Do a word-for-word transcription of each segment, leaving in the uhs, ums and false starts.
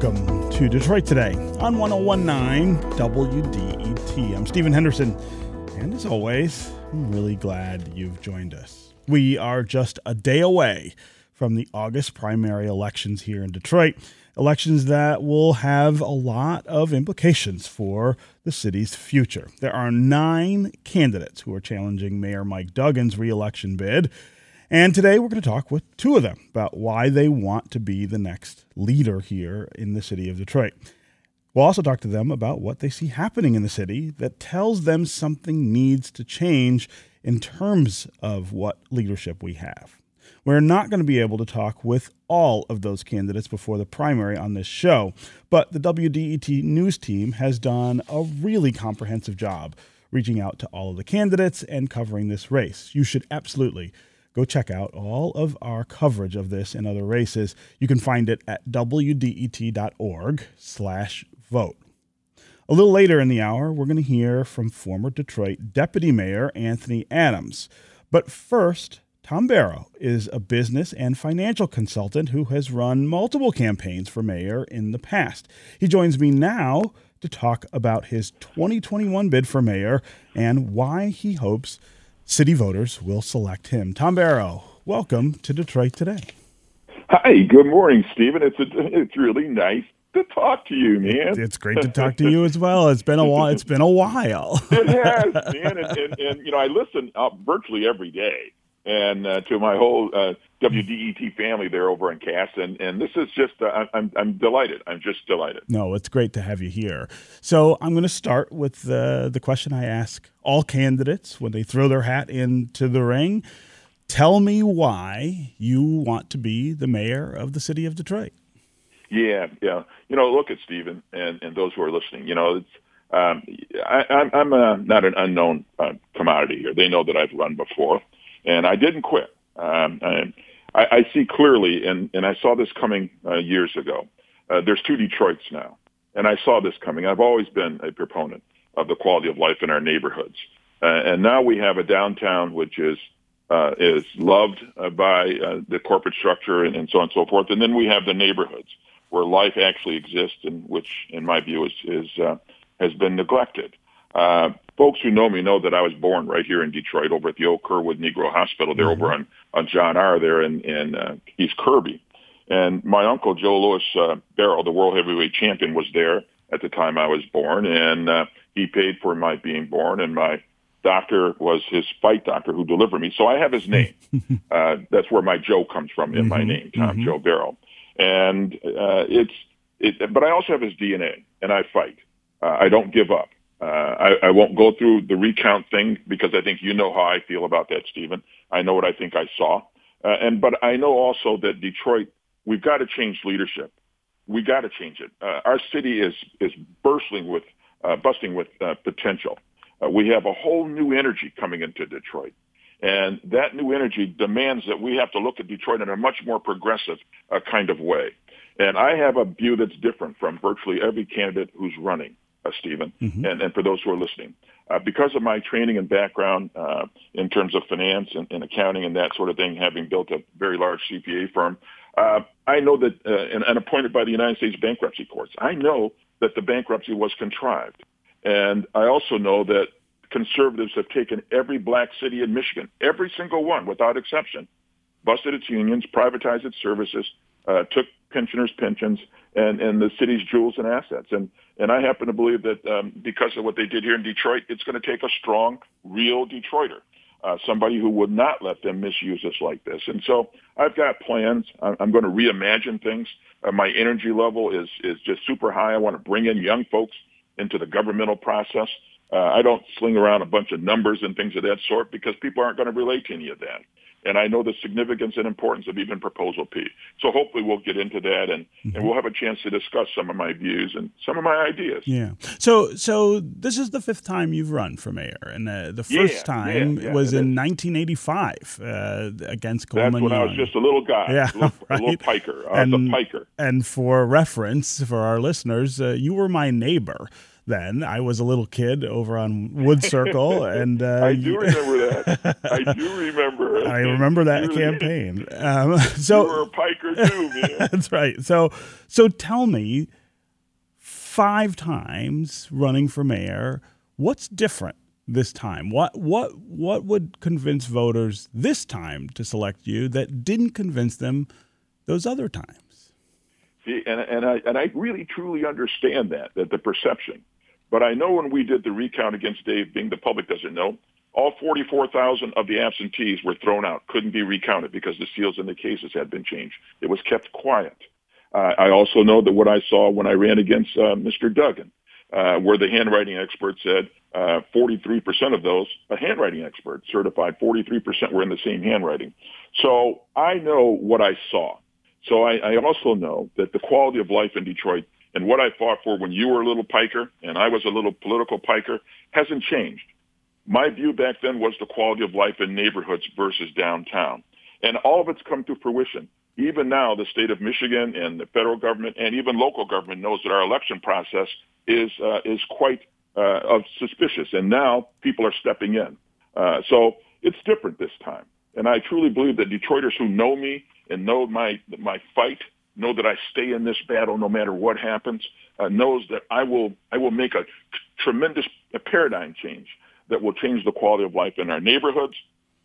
welcome to Detroit Today on one oh one point nine W D E T. I'm Stephen Henderson, and as always, I'm really glad you've joined us. We are just a day away from the August primary elections here in Detroit, elections that will have a lot of implications for the city's future. There are nine candidates who are challenging Mayor Mike Duggan's re-election bid, and today we're going to talk with two of them about why they want to be the next leader here in the city of Detroit. We'll also talk to them about what they see happening in the city that tells them something needs to change in terms of what leadership we have. We're not going to be able to talk with all of those candidates before the primary on this show, but the W D E T news team has done a really comprehensive job reaching out to all of the candidates and covering this race. You should absolutely go check out all of our coverage of this and other races. You can find it at W D E T dot org slash vote. A little later in the hour, we're going to hear from former Detroit Deputy Mayor Anthony Adams. But first, Tom Barrow is a business and financial consultant who has run multiple campaigns for mayor in the past. He joins me now to talk about his twenty twenty-one bid for mayor and why he hopes city voters will select him. Tom Barrow, welcome to Detroit Today. Hi, good morning, Stephen. It's a, it's really nice to talk to you, man. It's great to talk to you as well. It's been a while. It's been a while. It has, man. And, and, and you know, I listen uh, virtually every day, and uh, to my whole uh, W D E T family there over in Cass, and, and this is just, uh, I'm I'm delighted. I'm just delighted. No, it's great to have you here. So I'm going to start with uh, the question I ask all candidates when they throw their hat into the ring. Tell me why you want to be the mayor of the city of Detroit. Yeah, yeah. You know, look at Stephen and, and those who are listening. You know, it's, um, I, I'm, I'm uh, not an unknown uh, commodity here. They know that I've run before. And I didn't quit. Um, I, I see clearly, and, and I saw this coming uh, years ago. Uh, there's two Detroits now, and I saw this coming. I've always been a proponent of the quality of life in our neighborhoods. Uh, and now we have a downtown which is uh, is loved uh, by uh, the corporate structure and, and so on and so forth. And then we have the neighborhoods where life actually exists, and which, in my view, is, is uh, has been neglected. Uh, folks who know me know that I was born right here in Detroit over at the old Kerwood Negro Hospital there over on, on John R. there in, in uh, East Kirby. And my uncle, Joe Lewis uh, Barrow, the world heavyweight champion, was there at the time I was born, and uh, he paid for my being born, and my doctor was his fight doctor who delivered me. So I have his name. uh, that's where my Joe comes from in mm-hmm. my name, Tom mm-hmm. Joe Barrow. And uh, it's, it, but I also have his D N A, and I fight. Uh, I don't give up. Uh, I, I won't go through the recount thing because I think you know how I feel about that, Stephen. I know what I think I saw. Uh, and but I know also that Detroit, we've got to change leadership. We got to change it. Uh, our city is is bursting with, uh, busting with uh, potential. Uh, we have a whole new energy coming into Detroit. And that new energy demands that we have to look at Detroit in a much more progressive uh, kind of way. And I have a view that's different from virtually every candidate who's running. Uh, Stephen, mm-hmm. and, and for those who are listening. Uh, because of my training and background uh, in terms of finance and, and accounting and that sort of thing, having built a very large C P A firm, uh, I know that, uh, and, and appointed by the United States bankruptcy courts, I know that the bankruptcy was contrived. And I also know that conservatives have taken every black city in Michigan, every single one without exception, busted its unions, privatized its services, uh, took pensioners' pensions, and, and the city's jewels and assets. And and I happen to believe that um, because of what they did here in Detroit, it's going to take a strong, real Detroiter, uh, somebody who would not let them misuse us like this. And so I've got plans. I'm going to reimagine things. Uh, my energy level is, is just super high. I want to bring in young folks into the governmental process. Uh, I don't sling around a bunch of numbers and things of that sort because people aren't going to relate to any of that. And I know the significance and importance of even Proposal P. So hopefully we'll get into that, and, mm-hmm. and we'll have a chance to discuss some of my views and some of my ideas. Yeah. So so this is the fifth time you've run for mayor, and uh, the first yeah, time yeah, yeah, was in nineteen eighty-five uh, against Coleman Young. That's when Young. I was just a little guy, yeah, a, little, right? a little piker. I and, was a piker. And for reference, for our listeners, uh, you were my neighbor. then. I was a little kid over on Wood Circle. and uh, I do remember that. I do remember. I remember that campaign. Um, so, you were a piker too, man. That's right. So, so tell me, five times running for mayor, what's different this time? What what what would convince voters this time to select you that didn't convince them those other times? See, and and I and I really truly understand that that the perception. But I know when we did the recount against Dave Bing, the public doesn't know, all forty-four thousand of the absentees were thrown out, couldn't be recounted because the seals in the cases had been changed. It was kept quiet. Uh, I also know that what I saw when I ran against uh, Mister Duggan, uh, where the handwriting expert said uh, forty-three percent of those, a handwriting expert certified, forty-three percent were in the same handwriting. So I know what I saw. So I, I also know that the quality of life in Detroit and what I fought for when you were a little piker and I was a little political piker hasn't changed. My view back then was the quality of life in neighborhoods versus downtown. And all of it's come to fruition. Even now, the state of Michigan and the federal government and even local government knows that our election process is uh, is quite uh, suspicious. And now people are stepping in. Uh, so it's different this time. And I truly believe that Detroiters who know me and know my my fight, know that I stay in this battle no matter what happens, uh, knows that I will I will make a t- tremendous paradigm change that will change the quality of life in our neighborhoods,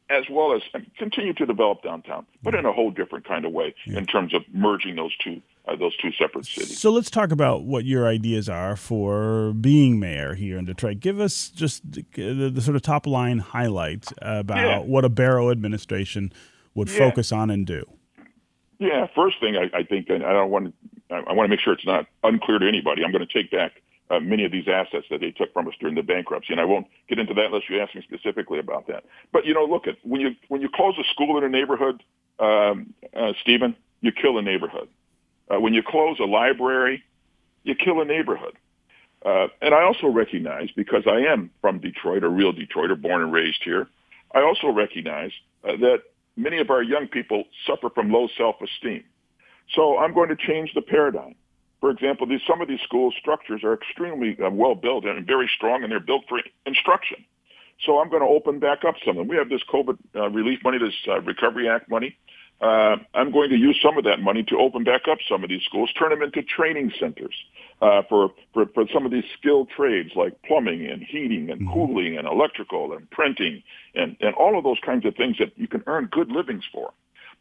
as well as continue to develop downtown, but in a whole different kind of way yeah. in terms of merging those two uh, those two separate cities. So let's talk about what your ideas are for being mayor here in Detroit. Give us just the, the sort of top line highlight about yeah. what a Barrow administration would yeah. focus on and do. Yeah, first thing I, I think, and I don't want to, I want to make sure it's not unclear to anybody. I'm going to take back Uh, many of these assets that they took from us during the bankruptcy, and I won't get into that unless you ask me specifically about that. But you know, look at when you when you close a school in a neighborhood, um, uh, Stephen, you kill a neighborhood. Uh, when you close a library, you kill a neighborhood. Uh, and I also recognize, because I am from Detroit, a real Detroiter, born and raised here, I also recognize uh, that many of our young people suffer from low self-esteem. So I'm going to change the paradigm. For example, these, some of these school structures are extremely uh, well-built and very strong, and they're built for instruction. So I'm going to open back up some of them. We have this COVID uh, relief money, this uh, Recovery Act money. Uh, I'm going to use some of that money to open back up some of these schools, turn them into training centers uh, for, for, for some of these skilled trades like plumbing and heating and cooling and electrical and printing and, and all of those kinds of things that you can earn good livings for.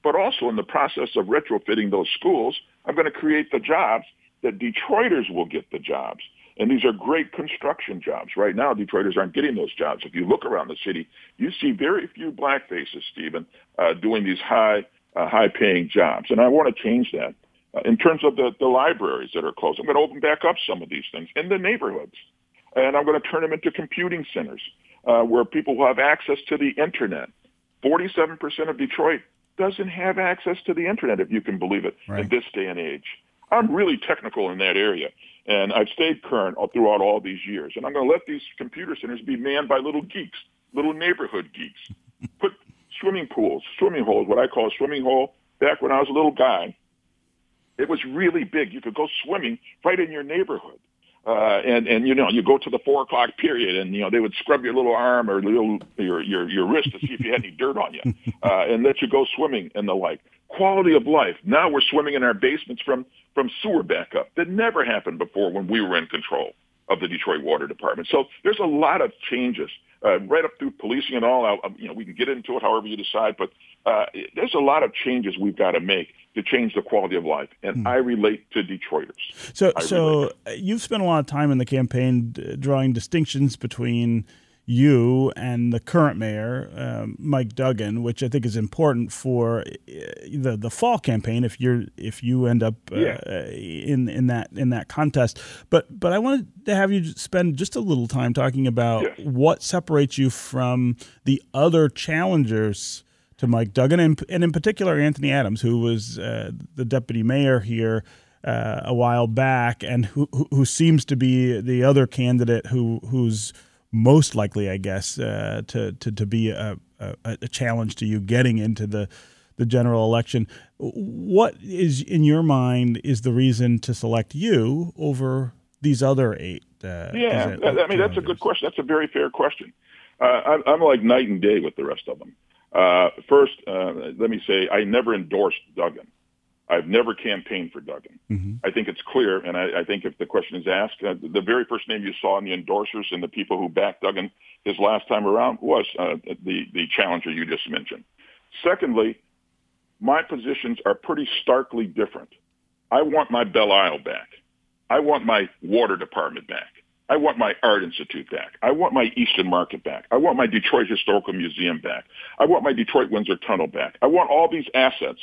But also in the process of retrofitting those schools, I'm going to create the jobs that Detroiters will get the jobs. And these are great construction jobs. Right now, Detroiters aren't getting those jobs. If you look around the city, you see very few black faces, Stephen, uh, doing these high, uh, high-paying jobs. And I want to change that. Uh, in terms of the, the libraries that are closed, I'm going to open back up some of these things in the neighborhoods. And I'm going to turn them into computing centers uh, where people will have access to the Internet. forty-seven percent of Detroit doesn't have access to the Internet, if you can believe it, right. in this day and age. I'm really technical in that area, and I've stayed current throughout all these years. And I'm going to let these computer centers be manned by little geeks, little neighborhood geeks. Put swimming pools, swimming holes, what I call a swimming hole. Back when I was a little guy, it was really big. You could go swimming right in your neighborhood. Uh, and, and, you know, you go to the four o'clock period and, you know, they would scrub your little arm or little, your, your, your wrist to see if you had any dirt on you, uh, and let you go swimming and the like. Quality of life. Now we're swimming in our basements from, from sewer backup. That never happened before when we were in control of the Detroit Water Department. So there's a lot of changes, uh, right up through policing and all. I'll, you know, we can get into it however you decide, but, uh, there's a lot of changes we've got to make to change the quality of life. And mm-hmm. I relate to Detroiters. So, so you've spent a lot of time in the campaign d- drawing distinctions between you and the current mayor, um, Mike Duggan, which I think is important for the the fall campaign if you're if you end up uh, yeah. in in that in that contest. But but I wanted to have you spend just a little time talking about yes. what separates you from the other challengers to Mike Duggan, and, and in particular Anthony Adams, who was uh, the deputy mayor here uh, a while back, and who who seems to be the other candidate who who's most likely, I guess, uh, to, to to be a, a, a challenge to you getting into the, the general election. What is, in your mind, is the reason to select you over these other eight Uh, yeah, is it, I mean, that's a good question. That's a very fair question. Uh, I'm, I'm like night and day with the rest of them. Uh, first, uh, let me say I never endorsed Duggan. I've never campaigned for Duggan. Mm-hmm. I think it's clear, and I, I think if the question is asked, uh, the very first name you saw in the endorsers and the people who backed Duggan his last time around was uh, the, the challenger you just mentioned. Secondly, my positions are pretty starkly different. I want my Belle Isle back. I want my water department back. I want my Art Institute back. I want my Eastern Market back. I want my Detroit Historical Museum back. I want my Detroit Windsor Tunnel back. I want all these assets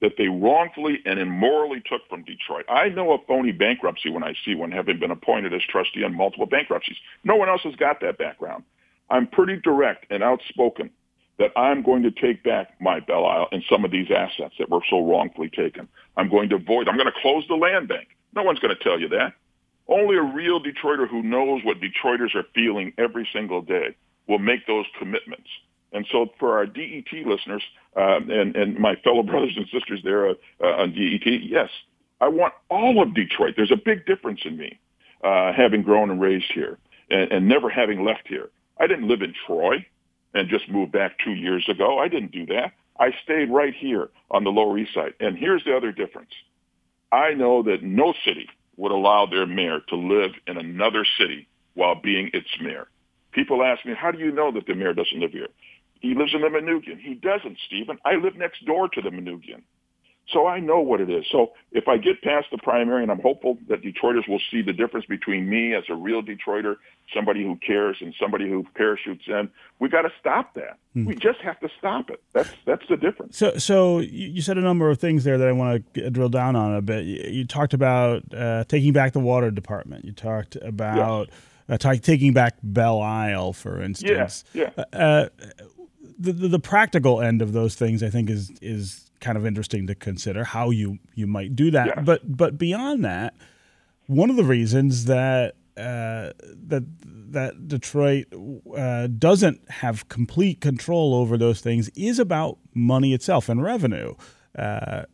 that they wrongfully and immorally took from Detroit. I know a phony bankruptcy when I see one, having been appointed as trustee on multiple bankruptcies. No one else has got that background. I'm pretty direct and outspoken that I'm going to take back my Belle Isle and some of these assets that were so wrongfully taken. I'm going to void. I'm going to close the land bank. No one's going to tell you that. Only a real Detroiter who knows what Detroiters are feeling every single day will make those commitments. And so for our D E T listeners uh, and, and my fellow brothers and sisters there uh, uh, on D E T, yes, I want all of Detroit. There's a big difference in me, uh, having grown and raised here and, and never having left here. I didn't live in Troy and just moved back two years ago. I didn't do that. I stayed right here on the Lower East Side. And here's the other difference. I know that no city would allow their mayor to live in another city while being its mayor. People ask me, how do you know that the mayor doesn't live here? He lives in the Manoogian. He doesn't, Stephen. I live next door to the Manoogian. So I know what it is. So if I get past the primary, and I'm hopeful that Detroiters will see the difference between me as a real Detroiter, somebody who cares, and somebody who parachutes in, we got to stop that. Hmm. We just have to stop it. That's that's the difference. So so you said a number of things there that I want to drill down on a bit. You, you talked about uh, taking back the water department. You talked about yeah. uh, t- taking back Belle Isle, for instance. Yeah, yeah. Uh, the, the, the practical end of those things, I think, is is... kind of interesting to consider how you, you might do that. Yeah. But but beyond that, one of the reasons that uh, that that Detroit uh, doesn't have complete control over those things is about money itself and revenue. Uh,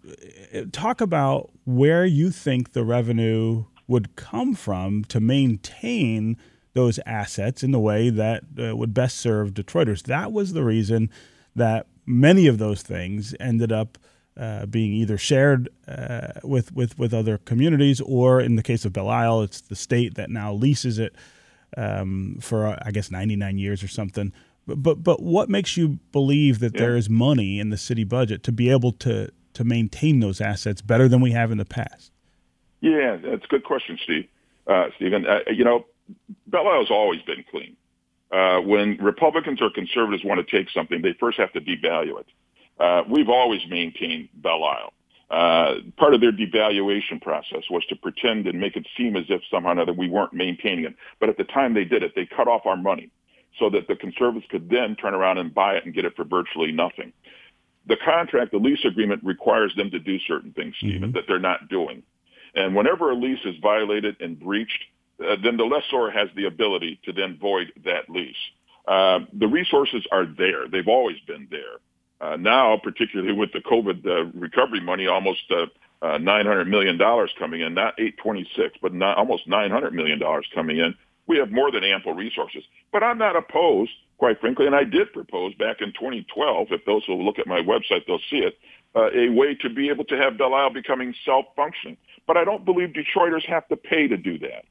talk about where you think the revenue would come from to maintain those assets in the way that uh, would best serve Detroiters. That was the reason that many of those things ended up uh, being either shared uh, with, with with other communities, or in the case of Belle Isle, it's the state that now leases it um, for, uh, I guess, ninety-nine years or something. But but, but what makes you believe that yeah. there is money in the city budget to be able to, to maintain those assets better than we have in the past? Yeah, that's a good question, Steve. Uh, Stephen, uh, you know, Belle Isle's always been clean. Uh, when Republicans or conservatives want to take something, they first have to devalue it. Uh, we've always maintained Belle Isle. Uh, part of their devaluation process was to pretend and make it seem as if somehow or another we weren't maintaining it. But at the time they did it, they cut off our money so that the conservatives could then turn around and buy it and get it for virtually nothing. The contract, the lease agreement, requires them to do certain things, Stephen, mm-hmm. that they're not doing. And whenever a lease is violated and breached, Uh, then the lessor has the ability to then void that lease. Uh, the resources are there. They've always been there. Uh, now, particularly with the COVID uh, recovery money, almost uh, uh, nine hundred million dollars coming in, not eight twenty-six, but not, almost nine hundred million dollars coming in, we have more than ample resources. But I'm not opposed, quite frankly, and I did propose back in twenty twelve, if those who look at my website, they'll see it, uh, a way to be able to have Belle Isle becoming self-functioning. But I don't believe Detroiters have to pay to do that.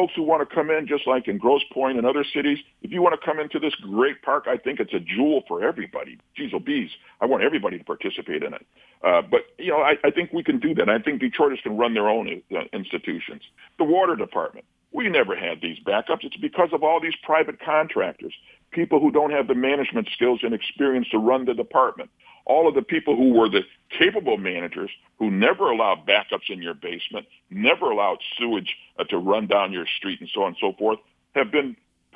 Folks who want to come in, just like in Grosse Pointe and other cities, if you want to come into this great park, I think it's a jewel for everybody. Jeez, oh bees, I want everybody to participate in it. Uh, but, you know, I, I think we can do that. I think Detroiters can run their own uh, institutions. The water department, we never had these backups. It's because of all these private contractors, people who don't have the management skills and experience to run the department. All of the people who were the capable managers who never allowed backups in your basement, never allowed sewage uh, to run down your street and so on and so forth, have been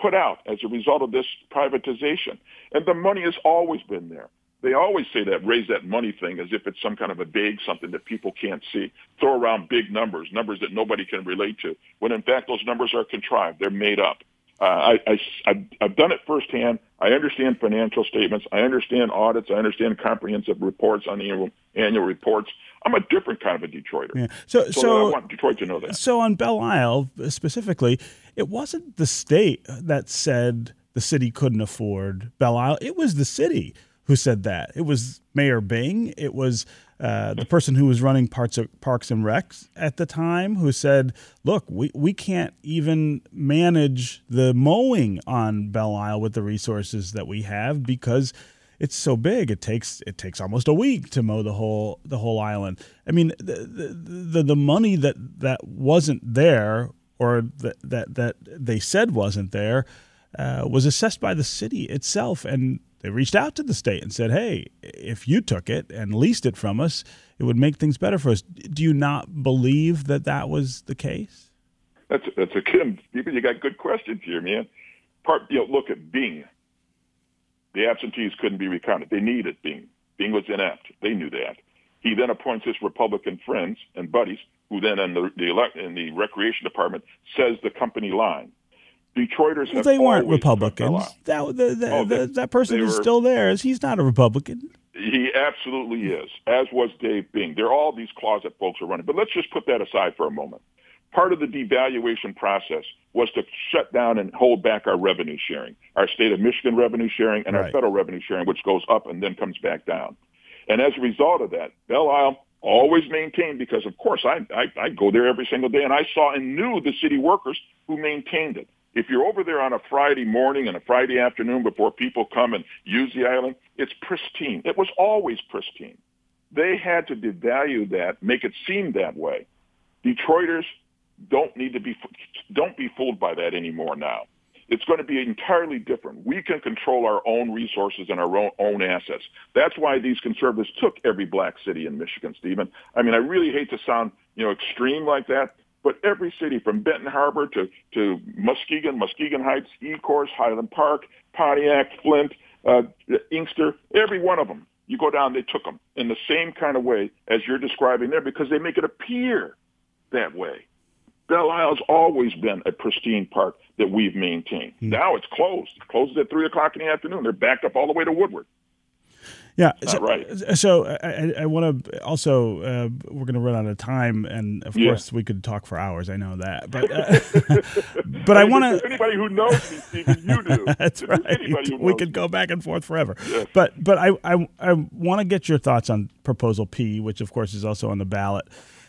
put out as a result of this privatization. And the money has always been there. They always say that, raise that money thing as if it's some kind of a vague something that people can't see. Throw around big numbers, numbers that nobody can relate to, when in fact those numbers are contrived. They're made up. Uh, I, I, I've, I've done it firsthand. I understand financial statements. I understand audits. I understand comprehensive reports on annual, annual reports. I'm a different kind of a Detroiter. Yeah. So, so, so I want Detroit to know that. So on Belle Isle specifically, it wasn't the state that said the city couldn't afford Belle Isle. It was the city who said that. It was Mayor Bing. It was uh, the person who was running parts of Parks and Recs at the time who said, look, we, we can't even manage the mowing on Belle Isle with the resources that we have because it's so big. It takes it takes almost a week to mow the whole the whole island. I mean, the the, the money that, that wasn't there or that, that, that they said wasn't there uh, was assessed by the city itself. And they reached out to the state and said, hey, if you took it and leased it from us, it would make things better for us. Do you not believe that that was the case? That's, that's a Kim. You got good questions here, man. Part, you know, look at Bing. The absentees couldn't be recounted. They needed Bing. Bing was inept. They knew that. He then appoints his Republican friends and buddies, who then in the, the elect, in the recreation department says the company line. Detroiters well, have they weren't Republicans. That, the, the, oh, the, that person is were, still there. He's not a Republican. He absolutely is, as was Dave Bing. They're all these closet folks are running. But let's just put that aside for a moment. Part of the devaluation process was to shut down and hold back our revenue sharing, our state of Michigan revenue sharing and right. our federal revenue sharing, which goes up and then comes back down. And as a result of that, Belle Isle always maintained, because of course I, I, I go there every single day, and I saw and knew the city workers who maintained it. If you're over there on a Friday morning and a Friday afternoon before people come and use the island, it's pristine. It was always pristine. They had to devalue that, make it seem that way. Detroiters don't need to be, don't be fooled by that anymore now. It's going to be entirely different. We can control our own resources and our own, own assets. That's why these conservatives took every black city in Michigan, Stephen. I mean, I really hate to sound, you know, extreme like that, but every city from Benton Harbor to, to Muskegon, Muskegon Heights, Ecorse, Highland Park, Pontiac, Flint, uh, Inkster, every one of them, you go down, they took them in the same kind of way as you're describing there because they make it appear that way. Belle Isle's always been a pristine park that we've maintained. Mm-hmm. Now it's closed. It closes at three o'clock in the afternoon. They're backed up all the way to Woodward. Yeah, so, right. so I, I want to also, uh, we're going to run out of time, and of yeah. course we could talk for hours, I know that, but uh, but I, I want to... Anybody who knows me, Stephen, you do. That's if right. We could go back and forth forever. Yes. But but I, I, I want to get your thoughts on Proposal P, which of course is also on the ballot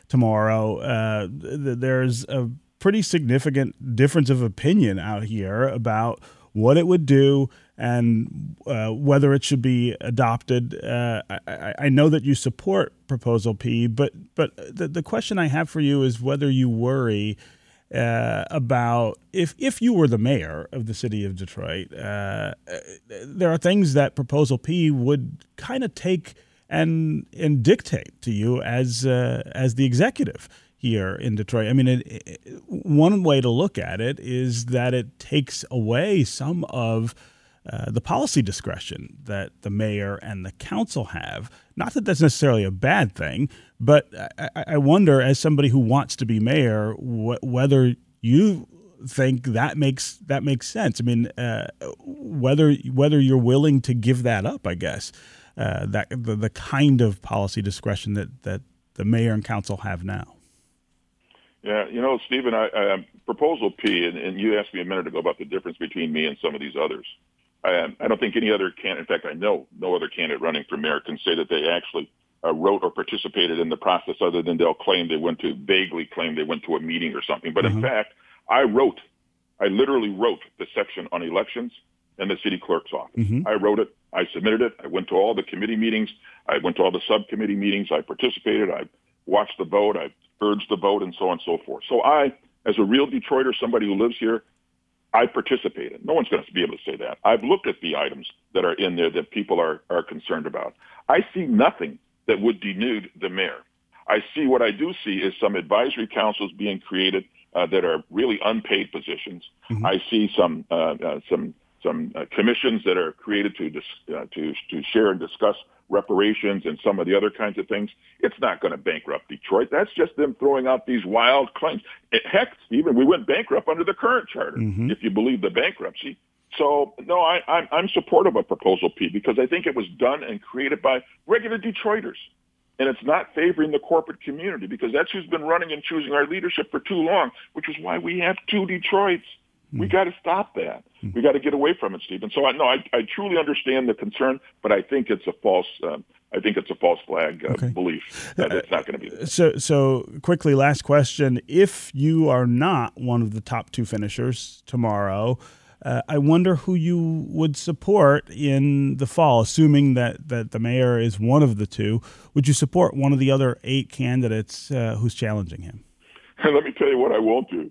tomorrow. Uh, th- there's a pretty significant difference of opinion out here about what it would do, and uh, whether it should be adopted. Uh, I, I know that you support Proposal P, but but the, the question I have for you is whether you worry uh, about, if, if you were the mayor of the city of Detroit, uh, there are things that Proposal P would kind of take and and dictate to you as uh, as the executive here in Detroit. I mean, it, it, one way to look at it is that it takes away some of uh, the policy discretion that the mayor and the council have. Not that that's necessarily a bad thing, but I, I wonder, as somebody who wants to be mayor, wh- whether you think that makes that makes sense. I mean, uh, whether whether you're willing to give that up, I guess, uh, that the, the kind of policy discretion that, that the mayor and council have now. Yeah, you know, Stephen, I, I, Proposal P, and, and you asked me a minute ago about the difference between me and some of these others. I, I don't think any other candidate, in fact, I know no other candidate running for mayor can say that they actually uh, wrote or participated in the process other than they'll claim they went to, vaguely claim they went to a meeting or something. But mm-hmm. in fact, I wrote, I literally wrote the section on elections in the city clerk's office. Mm-hmm. I wrote it. I submitted it. I went to all the committee meetings. I went to all the subcommittee meetings. I participated. I watched the vote. I urged the vote, and so on and so forth. So I, as a real Detroiter, somebody who lives here, I participated. No one's going to be able to say that. I've looked at the items that are in there that people are, are concerned about. I see nothing that would denude the mayor. I see what I do see is some advisory councils being created uh, that are really unpaid positions. Mm-hmm. I see some uh, uh, some some uh, commissions that are created to dis- uh, to to share and discuss reparations and some of the other kinds of things. It's not going to bankrupt Detroit. That's just them throwing out these wild claims. Heck, Stephen, we went bankrupt under the current charter, mm-hmm. if you believe the bankruptcy. So, no, I, I'm, I'm supportive of Proposal P because I think it was done and created by regular Detroiters. And it's not favoring the corporate community, because that's who's been running and choosing our leadership for too long, which is why we have two Detroits. Mm. We got to stop that. Mm. We got to get away from it, Stephen. So I no, I, I truly understand the concern, but I think it's a false. Um, I think it's a false flag uh, okay. belief that it's not going to be there. So, so quickly, last question: if you are not one of the top two finishers tomorrow, Uh, I wonder who you would support in the fall, assuming that, that the mayor is one of the two. Would you support one of the other eight candidates uh, who's challenging him? Let me tell you what I won't do,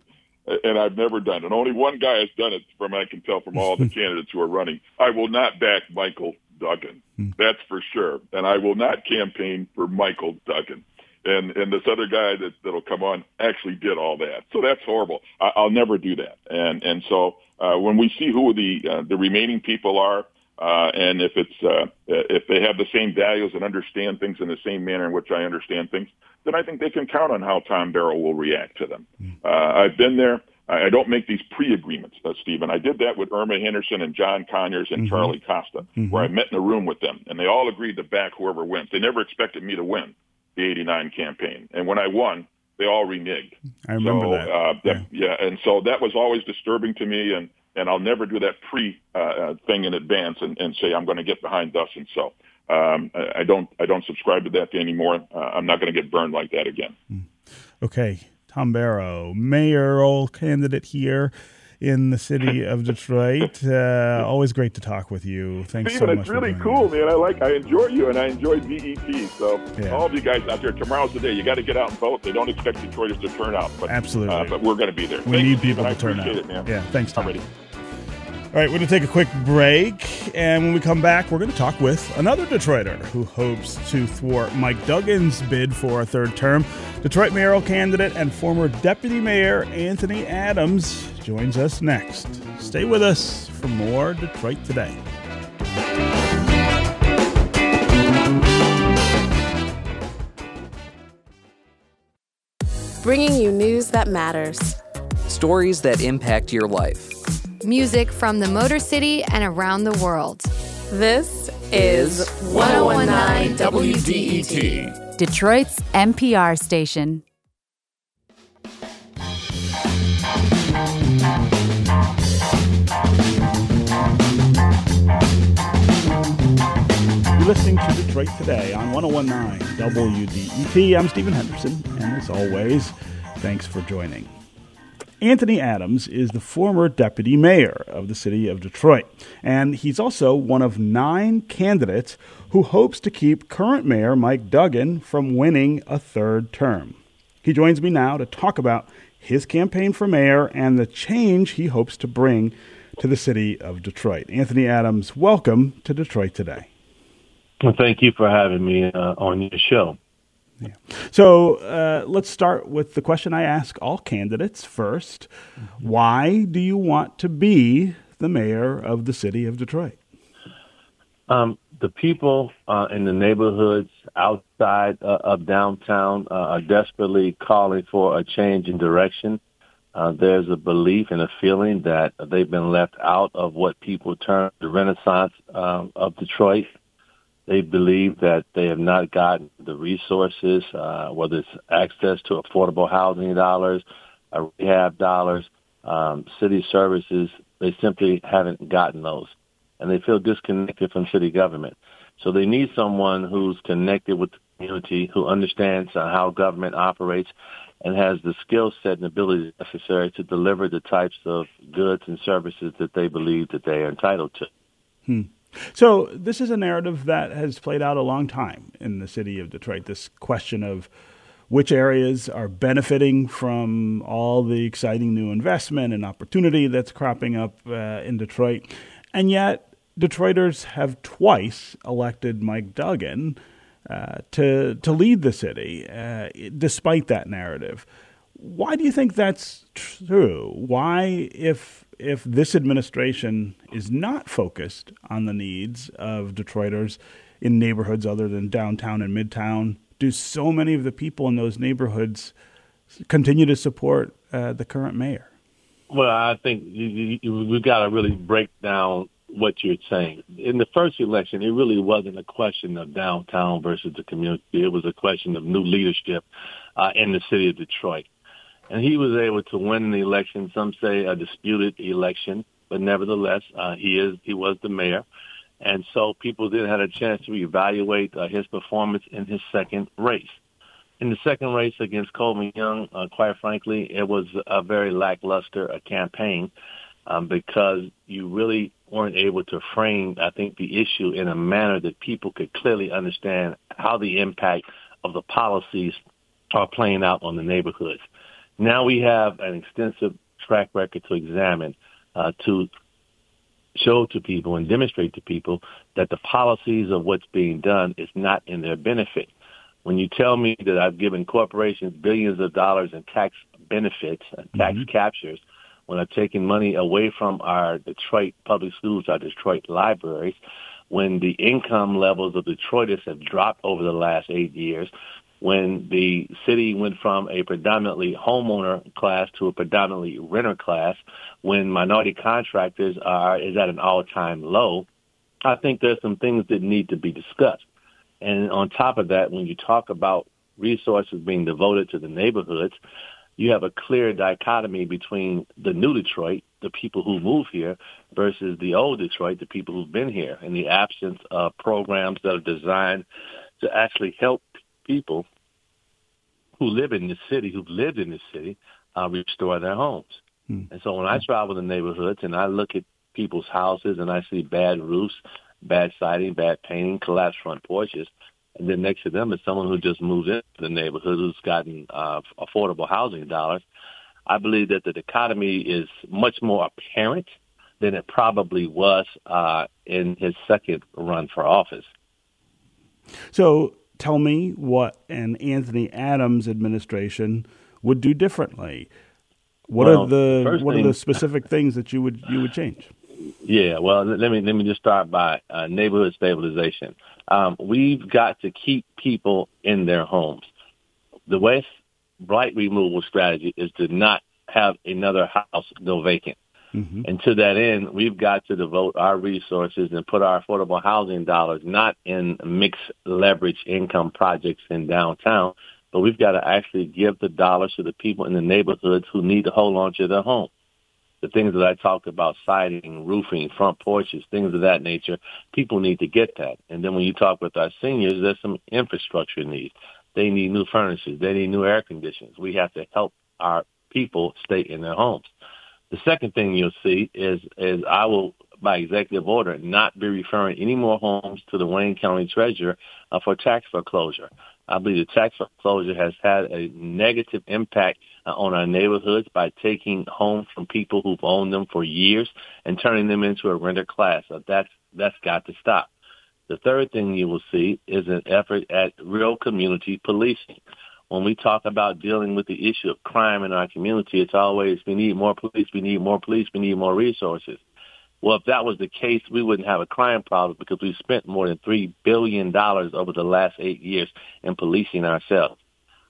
and I've never done it. Only one guy has done it, from I can tell from all the candidates who are running. I will not back Michael Duggan. Hmm. That's for sure. And I will not campaign for Michael Duggan. And and this other guy that, that'll come on actually did all that. So that's horrible. I, I'll never do that. And and so uh, when we see who the uh, the remaining people are, uh, and if it's uh, if they have the same values and understand things in the same manner in which I understand things, then I think they can count on how Tom Barrow will react to them. Uh, I've been there. I don't make these pre-agreements, uh, Stephen. I did that with Irma Henderson and John Conyers and mm-hmm. Charlie Costa, mm-hmm. where I met in a room with them, and they all agreed to back whoever wins. They never expected me to win the eighty-nine campaign. And when I won, they all reneged. I remember so, that. Uh, that yeah. yeah. And so that was always disturbing to me. And, and I'll never do that pre uh, uh, thing in advance and, and say, I'm going to get behind thus and so. Um, I, I don't, I don't subscribe to that anymore. Uh, I'm not going to get burned like that again. Okay. Tom Barrow, mayoral candidate here in the city of Detroit. Uh, always great to talk with you. Thanks Stephen, so much. It's really cool, man. I like, I enjoy you, and I enjoy D E T. So yeah. all of you guys out there, tomorrow's the day. You got to get out and vote. They don't expect Detroiters to turn out, but absolutely, uh, but we're going to be there. We Thank need you, people Stephen. to turn out. I appreciate it, man. Yeah, thanks, Tom. Alrighty. All right, we're going to take a quick break, and when we come back, we're going to talk with another Detroiter who hopes to thwart Mike Duggan's bid for a third term. Detroit mayoral candidate and former deputy mayor Anthony Adams joins us next. Stay with us for more Detroit Today. Bringing you news that matters. Stories that impact your life. Music from the Motor City and around the world. This is one oh one nine W D E T, Detroit's N P R station. You're listening to Detroit Today on one oh one nine W D E T. I'm Stephen Henderson, and as always, thanks for joining. Anthony Adams is the former deputy mayor of the city of Detroit, and he's also one of nine candidates who hopes to keep current mayor Mike Duggan from winning a third term. He joins me now to talk about his campaign for mayor and the change he hopes to bring to the city of Detroit. Anthony Adams, welcome to Detroit Today. Well, thank you for having me uh, on your show. Yeah. So uh, let's start with the question I ask all candidates first. Why do you want to be the mayor of the city of Detroit? Um, the people uh, in the neighborhoods outside uh, of downtown uh, are desperately calling for a change in direction. Uh, there's a belief and a feeling that they've been left out of what people term the Renaissance uh, of Detroit. They believe that they have not gotten the resources, uh, whether it's access to affordable housing dollars, uh, rehab dollars, um, city services. They simply haven't gotten those, and they feel disconnected from city government. So they need someone who's connected with the community, who understands uh, how government operates, and has the skill set and ability necessary to deliver the types of goods and services that they believe that they are entitled to. Hmm. So this is a narrative that has played out a long time in the city of Detroit, this question of which areas are benefiting from all the exciting new investment and opportunity that's cropping up uh, in Detroit. And yet Detroiters have twice elected Mike Duggan uh, to, to lead the city, uh, despite that narrative. Why do you think that's true? Why, if If this administration is not focused on the needs of Detroiters in neighborhoods other than downtown and midtown, do so many of the people in those neighborhoods continue to support uh, the current mayor? Well, I think you, you, we've got to really break down what you're saying. In the first election, it really wasn't a question of downtown versus the community. It was a question of new leadership uh, in the city of Detroit. And he was able to win the election, some say a disputed election, but nevertheless, uh, he is he was the mayor. And so people then had a chance to evaluate uh, his performance in his second race. In the second race against Coleman Young, uh, quite frankly, it was a very lackluster uh, campaign um, because you really weren't able to frame, I think, the issue in a manner that people could clearly understand how the impact of the policies are playing out on the neighborhoods. Now we have an extensive track record to examine uh, to show to people and demonstrate to people that the policies of what's being done is not in their benefit. When you tell me that I've given corporations billions of dollars in tax benefits and tax mm-hmm. captures, when I've taken money away from our Detroit public schools, our Detroit libraries, when the income levels of Detroiters have dropped over the last eight years, when the city went from a predominantly homeowner class to a predominantly renter class, when minority contractors are is at an all-time low, I think there's some things that need to be discussed. And on top of that, when you talk about resources being devoted to the neighborhoods, you have a clear dichotomy between the new Detroit, the people who move here, versus the old Detroit, the people who've been here, and the absence of programs that are designed to actually help people who live in the city, who've lived in the city, uh, restore their homes. Hmm. And so when I travel the neighborhoods and I look at people's houses and I see bad roofs, bad siding, bad painting, collapsed front porches, and then next to them is someone who just moved into the neighborhood who's gotten uh, affordable housing dollars, I believe that the dichotomy is much more apparent than it probably was uh, in his second run for office. So tell me what an Anthony Adams administration would do differently. What well, are the what thing, are the specific things that you would you would change? Yeah, well, let me let me just start by uh, neighborhood stabilization. Um, we've got to keep people in their homes. The West blight removal strategy is to not have another house go vacant. Mm-hmm. And to that end, we've got to devote our resources and put our affordable housing dollars not in mixed leverage income projects in downtown, but we've got to actually give the dollars to the people in the neighborhoods who need to hold on to their home. The things that I talked about, siding, roofing, front porches, things of that nature, people need to get that. And then when you talk with our seniors, there's some infrastructure needs. They need new furnaces. They need new air conditioners. We have to help our people stay in their homes. The second thing you'll see is, is I will, by executive order, not be referring any more homes to the Wayne County Treasurer uh, for tax foreclosure. I believe the tax foreclosure has had a negative impact uh, on our neighborhoods by taking homes from people who've owned them for years and turning them into a renter class. So that's that's got to stop. The third thing you will see is an effort at real community policing. When we talk about dealing with the issue of crime in our community, it's always we need more police, we need more police, we need more resources. Well, if that was the case, we wouldn't have a crime problem because we spent more than three billion dollars over the last eight years in policing ourselves.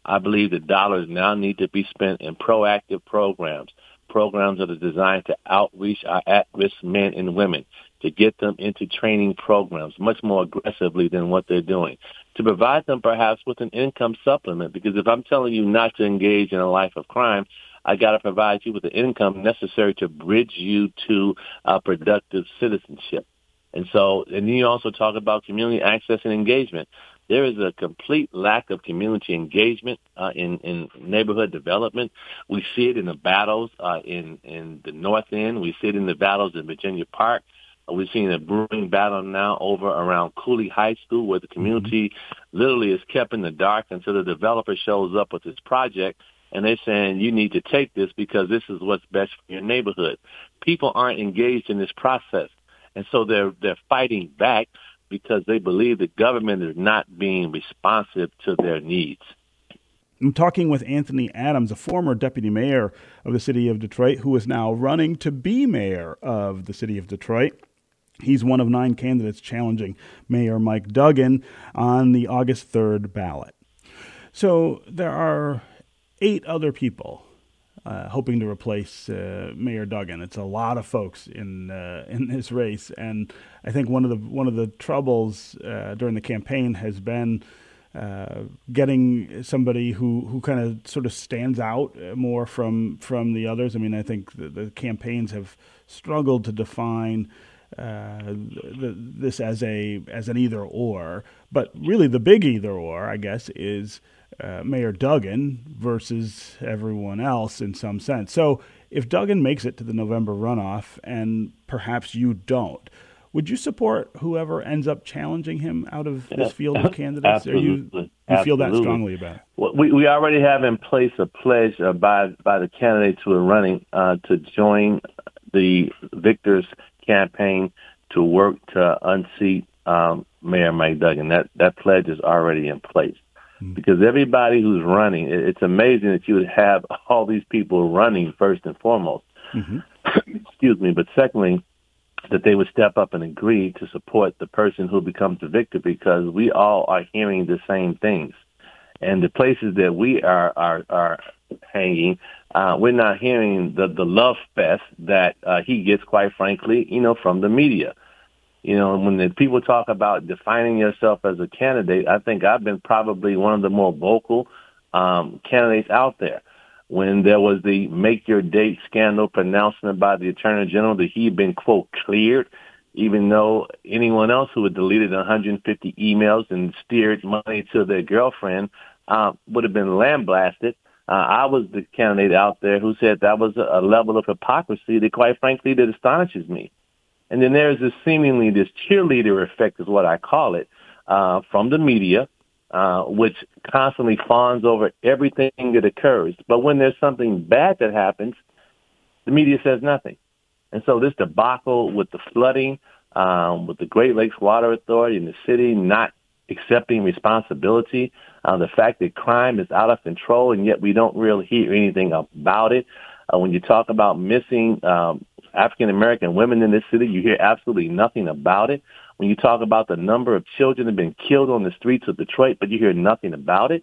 I believe the dollars now need to be spent in proactive programs, programs that are designed to outreach our at-risk men and women, to get them into training programs much more aggressively than what they're doing, to provide them perhaps with an income supplement, because if I'm telling you not to engage in a life of crime, I got to provide you with the income necessary to bridge you to uh, productive citizenship. And so, and you also talk about community access and engagement. There is a complete lack of community engagement uh, in, in neighborhood development. We see it in the battles uh, in, in the North End. We see it in the battles in Virginia Park. We've seen a brewing battle now over around Cooley High School where the community mm-hmm. literally is kept in the dark until the developer shows up with his project. And they're saying, you need to take this because this is what's best for your neighborhood. People aren't engaged in this process. And so they're they're fighting back because they believe the government is not being responsive to their needs. I'm talking with Anthony Adams, a former deputy mayor of the city of Detroit, who is now running to be mayor of the city of Detroit. He's one of nine candidates challenging Mayor Mike Duggan on the August third ballot. So there are eight other people uh, hoping to replace uh, Mayor Duggan. It's a lot of folks in uh, in this race, and I think one of the one of the troubles uh, during the campaign has been uh, getting somebody who, who kind of sort of stands out more from from the others. I mean, I think the, the campaigns have struggled to define Uh, the, this as a as an either or, but really the big either or, I guess, is uh, Mayor Duggan versus everyone else in some sense. So if Duggan makes it to the November runoff, and perhaps you don't, would you support whoever ends up challenging him out of this field of candidates? Or you, you feel that strongly about it? Well, we we already have in place a pledge uh, by by the candidates who are running uh, to join the victors' campaign to work to unseat um, Mayor Mike Duggan. That that pledge is already in place, mm-hmm. because everybody who's running, it, it's amazing that you would have all these people running first and foremost. Mm-hmm. Excuse me, but secondly, that they would step up and agree to support the person who becomes the victor, because we all are hearing the same things, and the places that we are are are hanging. Uh, we're not hearing the, the love fest that uh, he gets, quite frankly, you know, from the media. You know, when the people talk about defining yourself as a candidate, I think I've been probably one of the more vocal um, candidates out there. When there was the Make Your Date scandal pronouncement by the Attorney General that he'd been, quote, cleared, even though anyone else who had deleted one hundred fifty emails and steered money to their girlfriend uh, would have been lambasted. Uh, I was the candidate out there who said that was a, a level of hypocrisy that, quite frankly, that astonishes me. And then there's this seemingly this cheerleader effect is what I call it, uh, from the media, uh, which constantly fawns over everything that occurs. But when there's something bad that happens, the media says nothing. And so this debacle with the flooding, um, with the Great Lakes Water Authority and the city not accepting responsibility, uh, the fact that crime is out of control, and yet we don't really hear anything about it. Uh, when you talk about missing um, African-American women in this city, you hear absolutely nothing about it. When you talk about the number of children that have been killed on the streets of Detroit, but you hear nothing about it,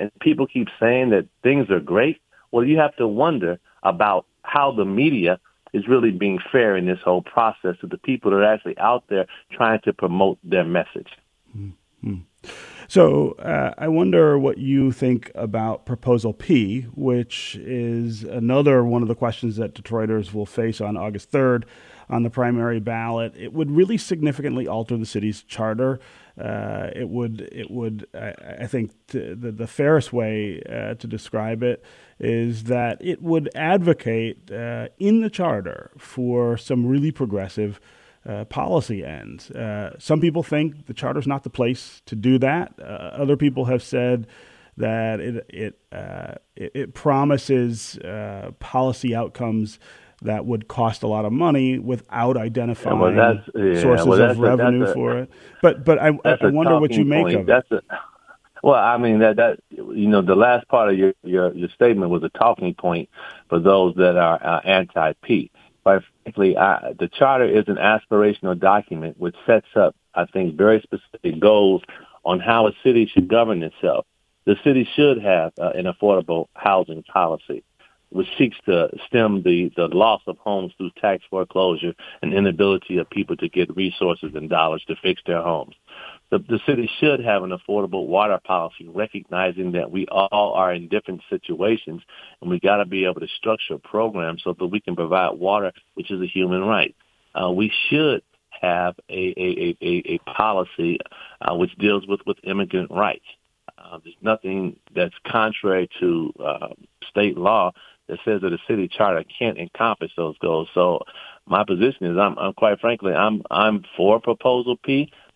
and people keep saying that things are great, well, you have to wonder about how the media is really being fair in this whole process to the people that are actually out there trying to promote their message. Mm. So uh, I wonder what you think about Proposal P, which is another one of the questions that Detroiters will face on August third on the primary ballot. It would really significantly alter the city's charter. Uh, it would, it would. I, I think t- the, the fairest way uh, to describe it is that it would advocate uh, in the charter for some really progressive Uh, policy ends. Uh, some people think the charter's not the place to do that. Uh, other people have said that it it uh, it, it promises uh, policy outcomes that would cost a lot of money without identifying yeah, well, that's, yeah, sources well, that's, of revenue a, for it. But but I, I wonder what you make point. of that's it. A, well, I mean that that you know the last part of your your, your statement was a talking point for those that are uh, anti-P. Quite frankly, I, the charter is an aspirational document which sets up, I think, very specific goals on how a city should govern itself. The city should have uh, an affordable housing policy, which seeks to stem the, the loss of homes through tax foreclosure and inability of people to get resources and dollars to fix their homes. The, the city should have an affordable water policy, recognizing that we all are in different situations, and we got to be able to structure programs so that we can provide water, which is a human right. Uh, we should have a a, a, a policy uh, which deals with, with immigrant rights. Uh, there's nothing that's contrary to uh, state law that says that a city charter can't encompass those goals. So my position is, I'm, I'm quite frankly, I'm I'm for Proposal P.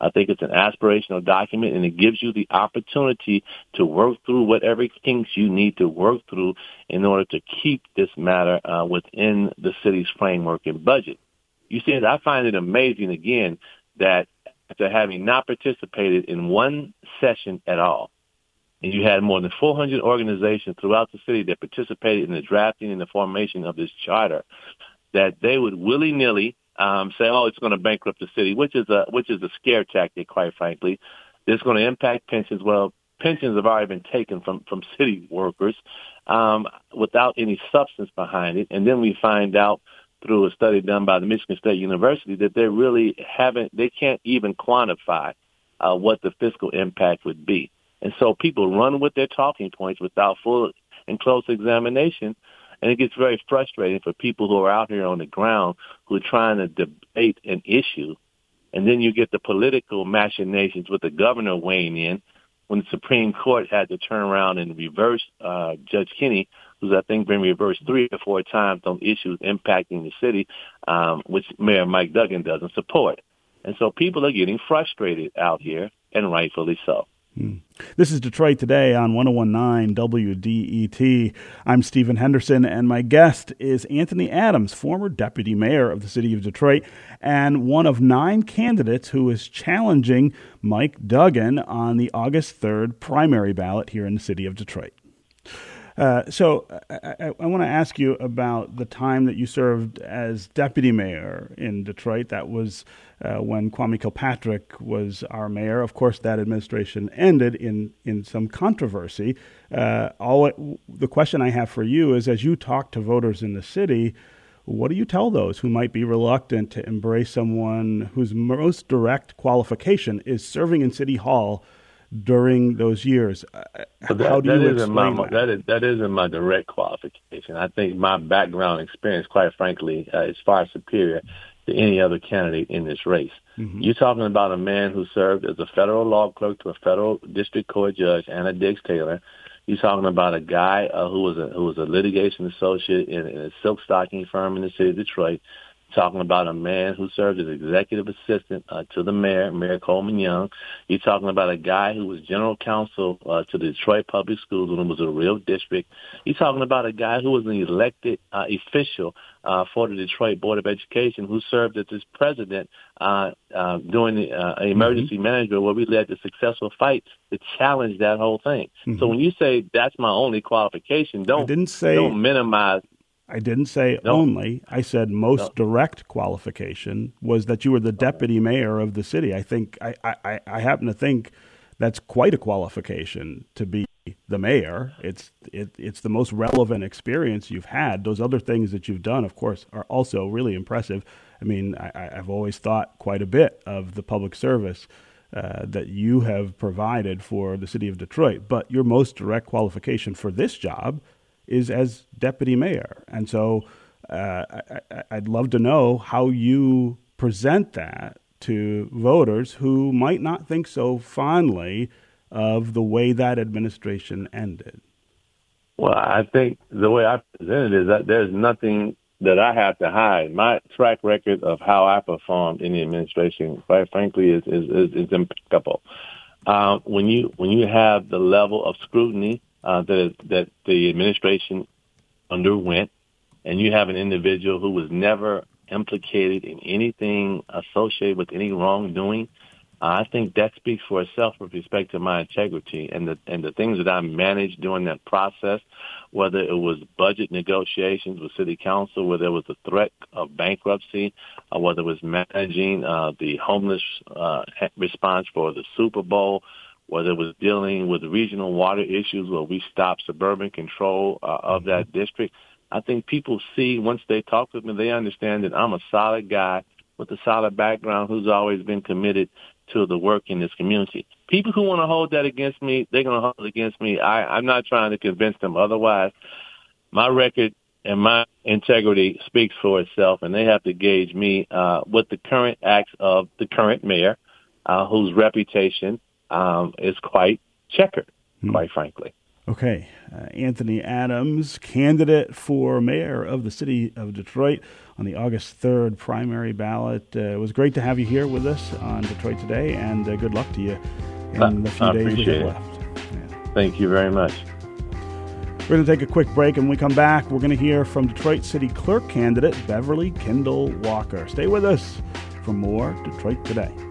I think it's an aspirational document, and it gives you the opportunity to work through whatever kinks you need to work through in order to keep this matter uh, within the city's framework and budget. You see, I find it amazing, again, that after having not participated in one session at all, and you had more than four hundred organizations throughout the city that participated in the drafting and the formation of this charter, that they would willy-nilly um, say, oh, it's going to bankrupt the city, which is a which is a scare tactic, quite frankly. It's going to impact pensions. Well, pensions have already been taken from, from city workers. um, without any substance behind it. And then we find out through a study done by the Michigan State University that they really haven't, they can't even quantify uh, what the fiscal impact would be. And so people run with their talking points without full and close examination. And it gets very frustrating for people who are out here on the ground who are trying to debate an issue. And then you get the political machinations with the governor weighing in when the Supreme Court had to turn around and reverse uh, Judge Kinney, who's, I think, been reversed three or four times on issues impacting the city, um, which Mayor Mike Duggan doesn't support. And so people are getting frustrated out here, and rightfully so. This is Detroit Today on one oh one point nine W D E T. I'm Stephen Henderson, and my guest is Anthony Adams, former deputy mayor of the city of Detroit, and one of nine candidates who is challenging Mike Duggan on the August third primary ballot here in the city of Detroit. Uh, so I, I, I want to ask you about the time that you served as deputy mayor in Detroit. That was uh, when Kwame Kilpatrick was our mayor. Of course, that administration ended in, in some controversy. Uh, all it, the question I have for you is, as you talk to voters in the city, what do you tell those who might be reluctant to embrace someone whose most direct qualification is serving in City Hall during those years? How that, do you that explain my, that? That, is, that isn't my direct qualification. I think my background experience, quite frankly, uh, is far superior to any other candidate in this race. Mm-hmm. You're talking about a man who served as a federal law clerk to a federal district court judge, Anna Dix Taylor. You're talking about a guy uh, who was a who was a litigation associate in, in a silk stocking firm in the city of Detroit. Talking about a man who served as executive assistant uh, to the mayor, Mayor Coleman Young. You're talking about a guy who was general counsel uh, to the Detroit Public Schools when it was a real district. You're talking about a guy who was an elected uh, official uh, for the Detroit Board of Education, who served as its president uh, uh, during the uh, emergency mm-hmm. management, where we led the successful fight to challenge that whole thing. Mm-hmm. So when you say that's my only qualification, don't I didn't say- don't minimize. I didn't say no. only. I said most no. direct qualification was that you were the deputy mayor of the city. I think I, I, I happen to think that's quite a qualification to be the mayor. It's it, it's the most relevant experience you've had. Those other things that you've done, of course, are also really impressive. I mean, I, I've always thought quite a bit of the public service uh, that you have provided for the city of Detroit. But your most direct qualification for this job is as deputy mayor. And so uh, I, I'd love to know how you present that to voters who might not think so fondly of the way that administration ended. Well, I think the way I present it is that there's nothing that I have to hide. My track record of how I performed in the administration, quite frankly, is, is, is, is impeccable. Uh, when you when you have the level of scrutiny Uh, that, that the administration underwent, and you have an individual who was never implicated in anything associated with any wrongdoing, uh, I think that speaks for itself with respect to my integrity and the and the things that I managed during that process, whether it was budget negotiations with city council, whether it was the threat of bankruptcy, or whether it was managing uh, the homeless uh, response for the Super Bowl, whether it was dealing with regional water issues where we stopped suburban control uh, of that district. I think people see, once they talk with me, they understand that I'm a solid guy with a solid background who's always been committed to the work in this community. People who want to hold that against me, they're going to hold it against me. I, I'm not trying to convince them otherwise. My record and my integrity speaks for itself, and they have to gauge me uh, with the current acts of the current mayor, uh, whose reputation Um, is quite checkered, quite hmm. frankly. Okay. Uh, Anthony Adams, candidate for mayor of the city of Detroit on the August third primary ballot. Uh, it was great to have you here with us on Detroit Today, and uh, good luck to you in uh, the few I days we have left. Yeah. Thank you very much. We're going to take a quick break, and when we come back, we're going to hear from Detroit City Clerk candidate Beverly Kendall Walker. Stay with us for more Detroit Today.